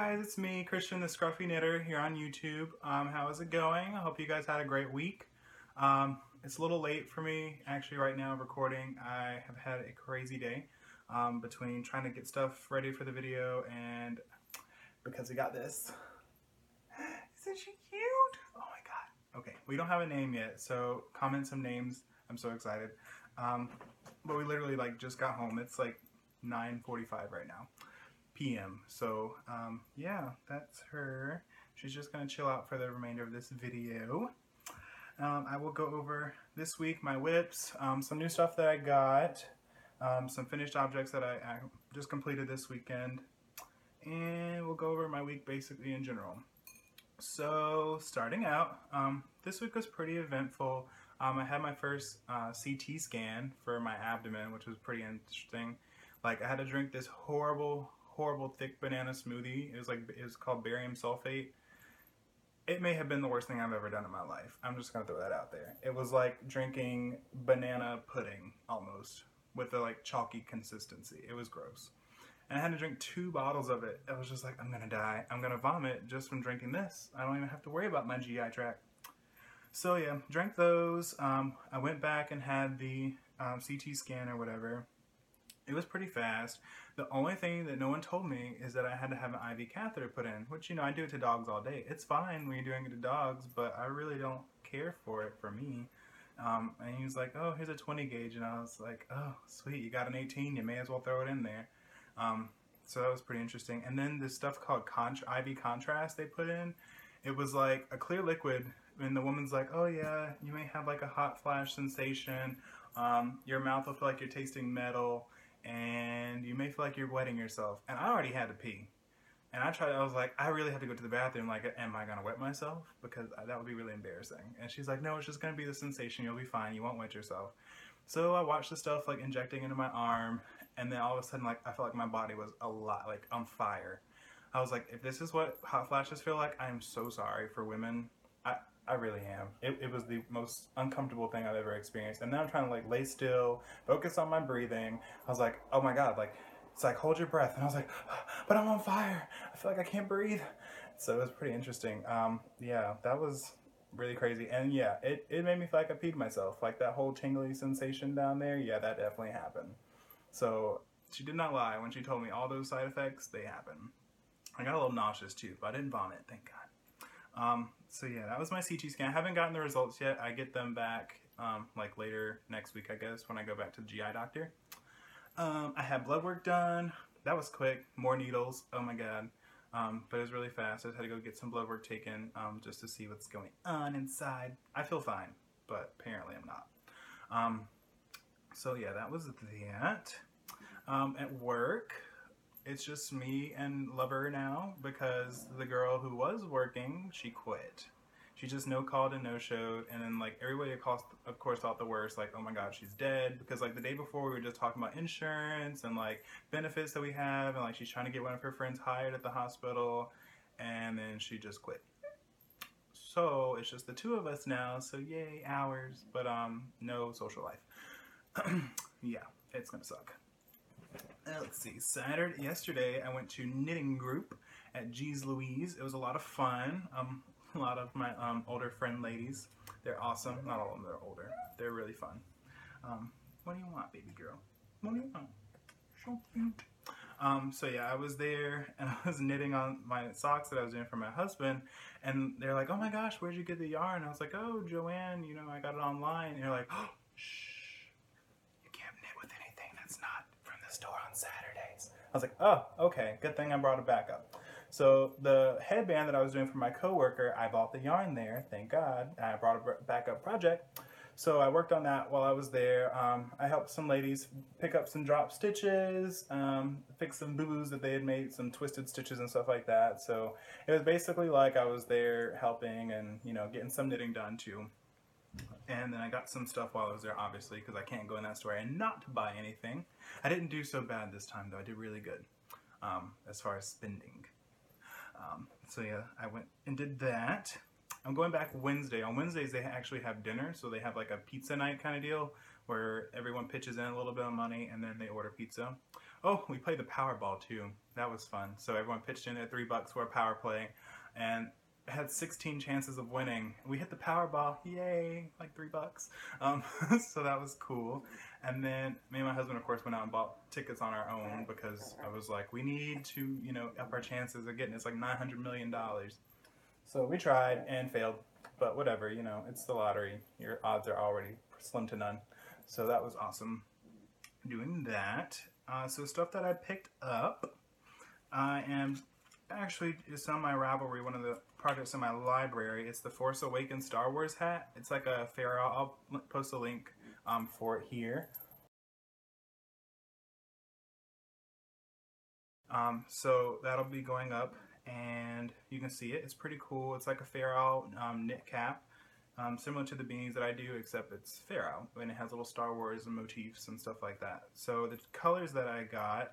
guys, it's me, Christian the Scruffy Knitter, here on YouTube. How is it going? I hope you guys had a great week. It's a little late for me, actually, right now recording. I have had a crazy day between trying to get stuff ready for the video and because we got this. Isn't she cute? Oh my god. Okay, we don't have a name yet, so comment some names. I'm so excited. But we literally like just got home. It's like 9:45 right now. PM. So yeah, that's her. She's just gonna chill out for the remainder of this video. I will go over this week my whips, some new stuff that I got, some finished objects that I just completed this weekend, and we'll go over my week basically in general. So starting out, this week was pretty eventful. I had my first CT scan for my abdomen, which was pretty interesting. Like, I had to drink this horrible thick banana smoothie. It was called barium sulfate. It may have been the worst thing I've ever done in my life. I'm just gonna throw that out there. It was like drinking banana pudding almost with a like chalky consistency. It was gross. And I had to drink 2 bottles of it. I was just like, I'm gonna die. I'm gonna vomit just from drinking this. I don't even have to worry about my GI tract. So yeah, drank those. I went back and had the CT scan or whatever. It was pretty fast. The only thing that no one told me is that I had to have an IV catheter put in, which, you know, I do it to dogs all day. It's fine when you're doing it to dogs, but I really don't care for it for me. And he was like, oh, here's a 20 gauge. And I was like, oh, sweet. You got an 18. You may as well throw it in there. So that was pretty interesting. And then this stuff called IV contrast they put in. It was like a clear liquid. And the woman's like, oh, yeah, you may have like a hot flash sensation. Your mouth will feel like you're tasting metal. And you may feel like you're wetting yourself. And I already had to pee. And I was like, I really have to go to the bathroom. Like, am I going to wet myself? Because that would be really embarrassing. And she's like, no, it's just going to be the sensation. You'll be fine. You won't wet yourself. So I watched the stuff, like, injecting into my arm. And then all of a sudden, like, I felt like my body was like, on fire. I was like, if this is what hot flashes feel like, I'm so sorry for women. I really am. It was the most uncomfortable thing I've ever experienced. And now I'm trying to like lay still, focus on my breathing. I was like, oh my God, like, it's like, hold your breath. And I was like, but I'm on fire. I feel like I can't breathe. So it was pretty interesting. Yeah, that was really crazy. And yeah, it made me feel like I peed myself. Like that whole tingly sensation down there. Yeah, that definitely happened. So she did not lie when she told me all those side effects, they happen. I got a little nauseous too, but I didn't vomit, thank God. So yeah, that was my CT scan. I haven't gotten the results yet. I get them back, like later next week, I guess, when I go back to the GI doctor. I had blood work done. That was quick. More needles. Oh my God. But it was really fast. I just had to go get some blood work taken, just to see what's going on inside. I feel fine, but apparently I'm not. So yeah, that was that. At work, it's just me and Lover now because the girl who was working, she quit. She just no-called and no-showed, and then like everybody of course thought the worst, like, oh my God, she's dead, because like the day before we were just talking about insurance and like benefits that we have, and like she's trying to get one of her friends hired at the hospital, and then she just quit. So it's just the two of us now, so yay, hours, but no social life. Yeah, it's gonna suck. Let's see, yesterday I went to knitting group at G's Louise. It was a lot of fun. A lot of my older friend ladies. They're awesome. Not all of them, they're older. They're really fun. What do you want, baby girl? What do you want? So cute. So yeah, I was there and I was knitting on my socks that I was doing for my husband, and they're like, oh my gosh, where'd you get the yarn? I was like, oh, Joanne, you know, I got it online. And they're like, oh, shh. Store on Saturdays. I was like, oh, okay, good thing I brought it back up. So the headband that I was doing for my coworker, I bought the yarn there, thank God, and I brought a backup project. So I worked on that while I was there. I helped some ladies pick up some drop stitches, fix some boo-boos that they had made, some twisted stitches and stuff like that. So it was basically like I was there helping and, you know, getting some knitting done too. And then I got some stuff while I was there, obviously, because I can't go in that store and not buy anything. I didn't do so bad this time, though. I did really good as far as spending. So yeah, I went and did that. I'm going back Wednesday. On Wednesdays, they actually have dinner, so they have like a pizza night kind of deal where everyone pitches in a little bit of money and then they order pizza. Oh, we played the Powerball too. That was fun. So everyone pitched in at $3 for a power play and had 16 chances of winning. We hit the Powerball, yay, like $3. So that was cool. And then me and my husband, of course, went out and bought tickets on our own because I was like, we need to, you know, up our chances of getting, it's like $900 million. So we tried and failed, but whatever, you know, it's the lottery. Your odds are already slim to none. So that was awesome doing that. So stuff that I picked up, and actually it's on my Ravelry, one of the projects in my library. It's the Force Awakens Star Wars hat. It's like a Pharaoh. I'll post a link for it here. So that'll be going up, and you can see it. It's pretty cool. It's like a Pharaoh knit cap, similar to the beanies that I do, except it's Pharaoh, and it has little Star Wars and motifs and stuff like that. So the colors that I got,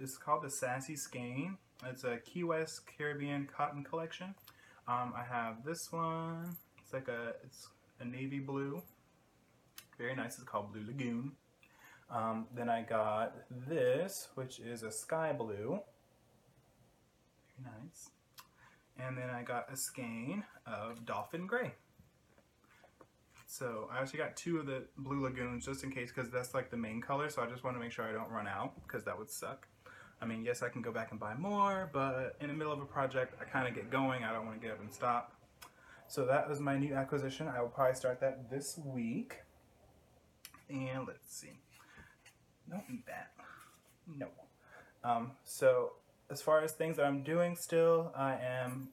it's called the Sassy Skein. It's a Key West Caribbean cotton collection. I have this one. It's like a, it's a navy blue. Very nice. It's called Blue Lagoon. Then I got this, which is a sky blue. Very nice. And then I got a skein of dolphin gray. So I actually got two of the Blue Lagoons just in case, because that's like the main color. So I just want to make sure I don't run out, because that would suck. I mean, yes, I can go back and buy more, but in the middle of a project, I kind of get going. I don't want to get up and stop. So that was my new acquisition. I will probably start that this week. And let's see. Don't need that. No. So as far as things that I'm doing still, I am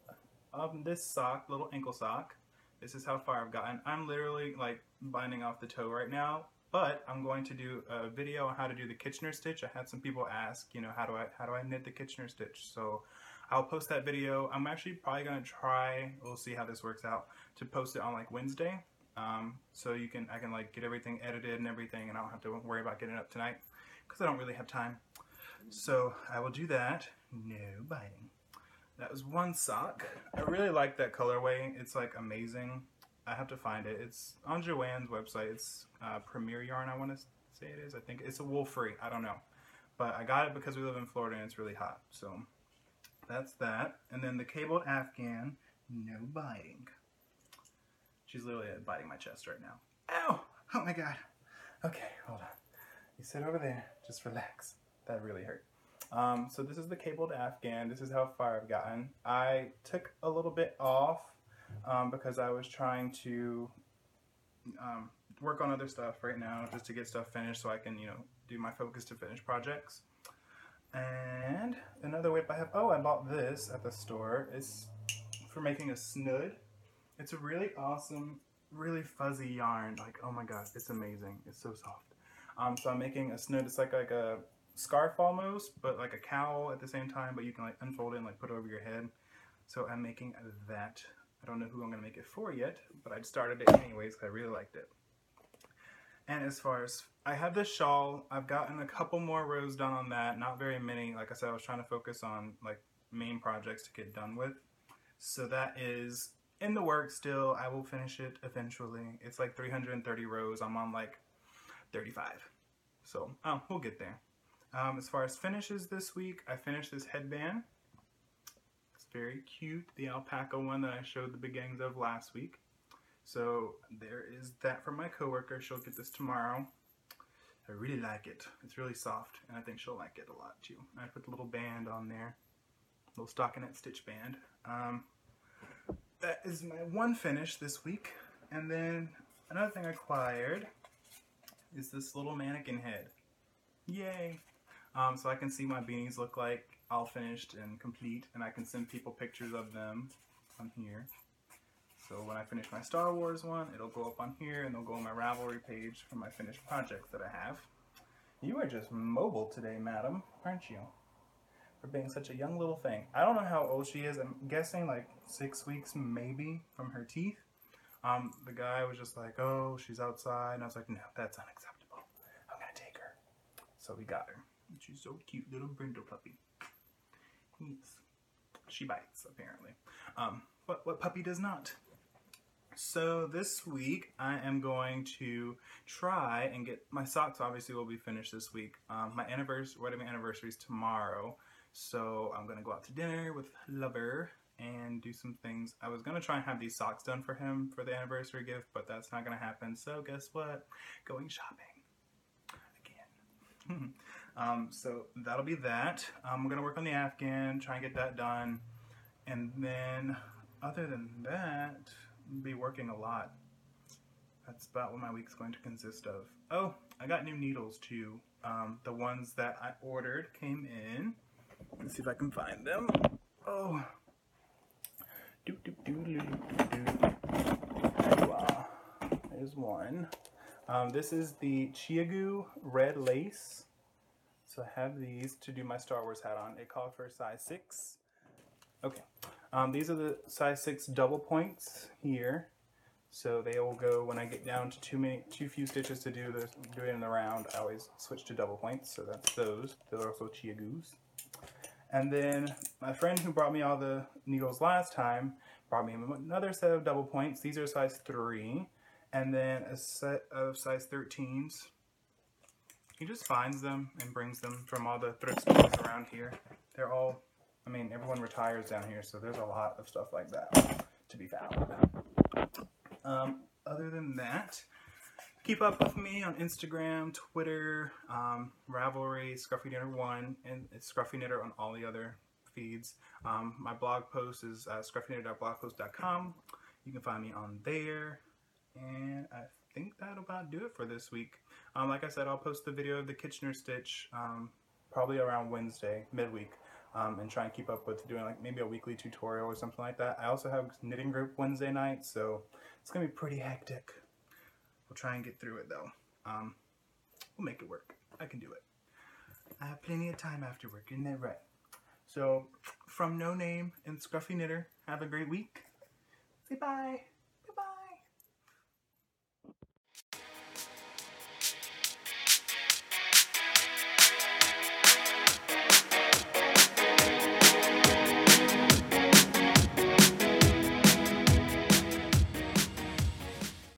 on this sock, little ankle sock. This is how far I've gotten. I'm literally like binding off the toe right now. But I'm going to do a video on how to do the Kitchener stitch. I had some people ask, you know, how do I knit the Kitchener stitch? So I'll post that video. I'm actually probably going to try, we'll see how this works out, to post it on like Wednesday. So I can like get everything edited and everything, and I don't have to worry about getting it up tonight because I don't really have time. So I will do that. No biting. That was one sock. I really like that colorway. It's like amazing. I have to find it. It's on Joanne's website. It's Premier Yarn, I want to say it is. I think it's a wool free. I don't know. But I got it because we live in Florida and it's really hot. So that's that. And then the cabled Afghan, no biting. She's literally biting my chest right now. Ow! Oh my God. Okay, hold on. You sit over there. Just relax. That really hurt. So this is the cabled Afghan. This is how far I've gotten. I took a little bit off because I was trying to work on other stuff right now just to get stuff finished so I can, you know, do my focus to finish projects. And another whip I have, oh, I bought this at the store. It's for making a snood. It's a really awesome, really fuzzy yarn. Like, oh my gosh, it's amazing. It's so soft. So I'm making a snood. It's like a scarf almost, but like a cowl at the same time, but you can like unfold it and like put it over your head. So I'm making that. I don't know who I'm going to make it for yet, but I started it anyways because I really liked it. And as far as, I have this shawl, I've gotten a couple more rows done on that, not very many. Like I said, I was trying to focus on like main projects to get done with. So that is in the works still. I will finish it eventually. It's like 330 rows. I'm on like 35. So we'll get there. As far as finishes this week, I finished this headband. Very cute, the alpaca one that I showed the beginnings of last week. So there is that from my coworker. She'll get this tomorrow. I really like it. It's really soft, and I think she'll like it a lot too. I put the little band on there, little stockinette stitch band. That is my one finish this week. And then another thing I acquired is this little mannequin head. Yay! So I can see my beanies look like all finished and complete, and I can send people pictures of them on here. So when I finish my Star Wars one, it'll go up on here, and they'll go on my Ravelry page for my finished projects that I have. You are just mobile today, madam, aren't you? For being such a young little thing. I don't know how old she is. I'm guessing like 6 weeks maybe from her teeth. The guy was just like, oh, she's outside, and I was like, no, that's unacceptable. I'm gonna take her. So we got her. She's so cute, little brindle puppy. Yes. She bites, apparently. But what puppy does not? So this week I am going to try and get my socks. Obviously will be finished this week. My wedding anniversary is tomorrow, so I'm gonna go out to dinner with lover and do some things. I was gonna try and have these socks done for him for the anniversary gift, but that's not gonna happen. So guess what? Going shopping again. So that'll be that. I'm gonna work on the afghan, try and get that done, and then other than that, be working a lot. That's about what my week's going to consist of. Oh, I got new needles too. The ones that I ordered came in. Let's see if I can find them. Oh. Wow. There's one. This is the ChiaoGoo Red Lace. So I have these to do my Star Wars hat on. It called for size 6. Okay. These are the size 6 double points here, so they will go when I get down to too few stitches to do it in the round. I always switch to double points, so that's those. They're also ChiaoGoos. And then my friend who brought me all the needles last time brought me another set of double points. These are size 3, and then a set of size 13s. He just finds them and brings them from all the thrift stores around here. They're all, I mean, everyone retires down here, so there's a lot of stuff like that to be found. Other than that, keep up with me on Instagram, Twitter, Ravelry, ScruffyKnitter1, and it's Scruffy Knitter on all the other feeds. My blog post is scruffyknitter.blogpost.com. You can find me on there. And I think that'll about do it for this week. Like I said, I'll post the video of the Kitchener stitch probably around Wednesday, midweek. And try and keep up with doing like maybe a weekly tutorial or something like that. I also have knitting group Wednesday night, so it's gonna be pretty hectic. We'll try and get through it though. We'll make it work. I can do it. I have plenty of time after work, isn't that right? So from No Name and Scruffy Knitter, have a great week. Say bye.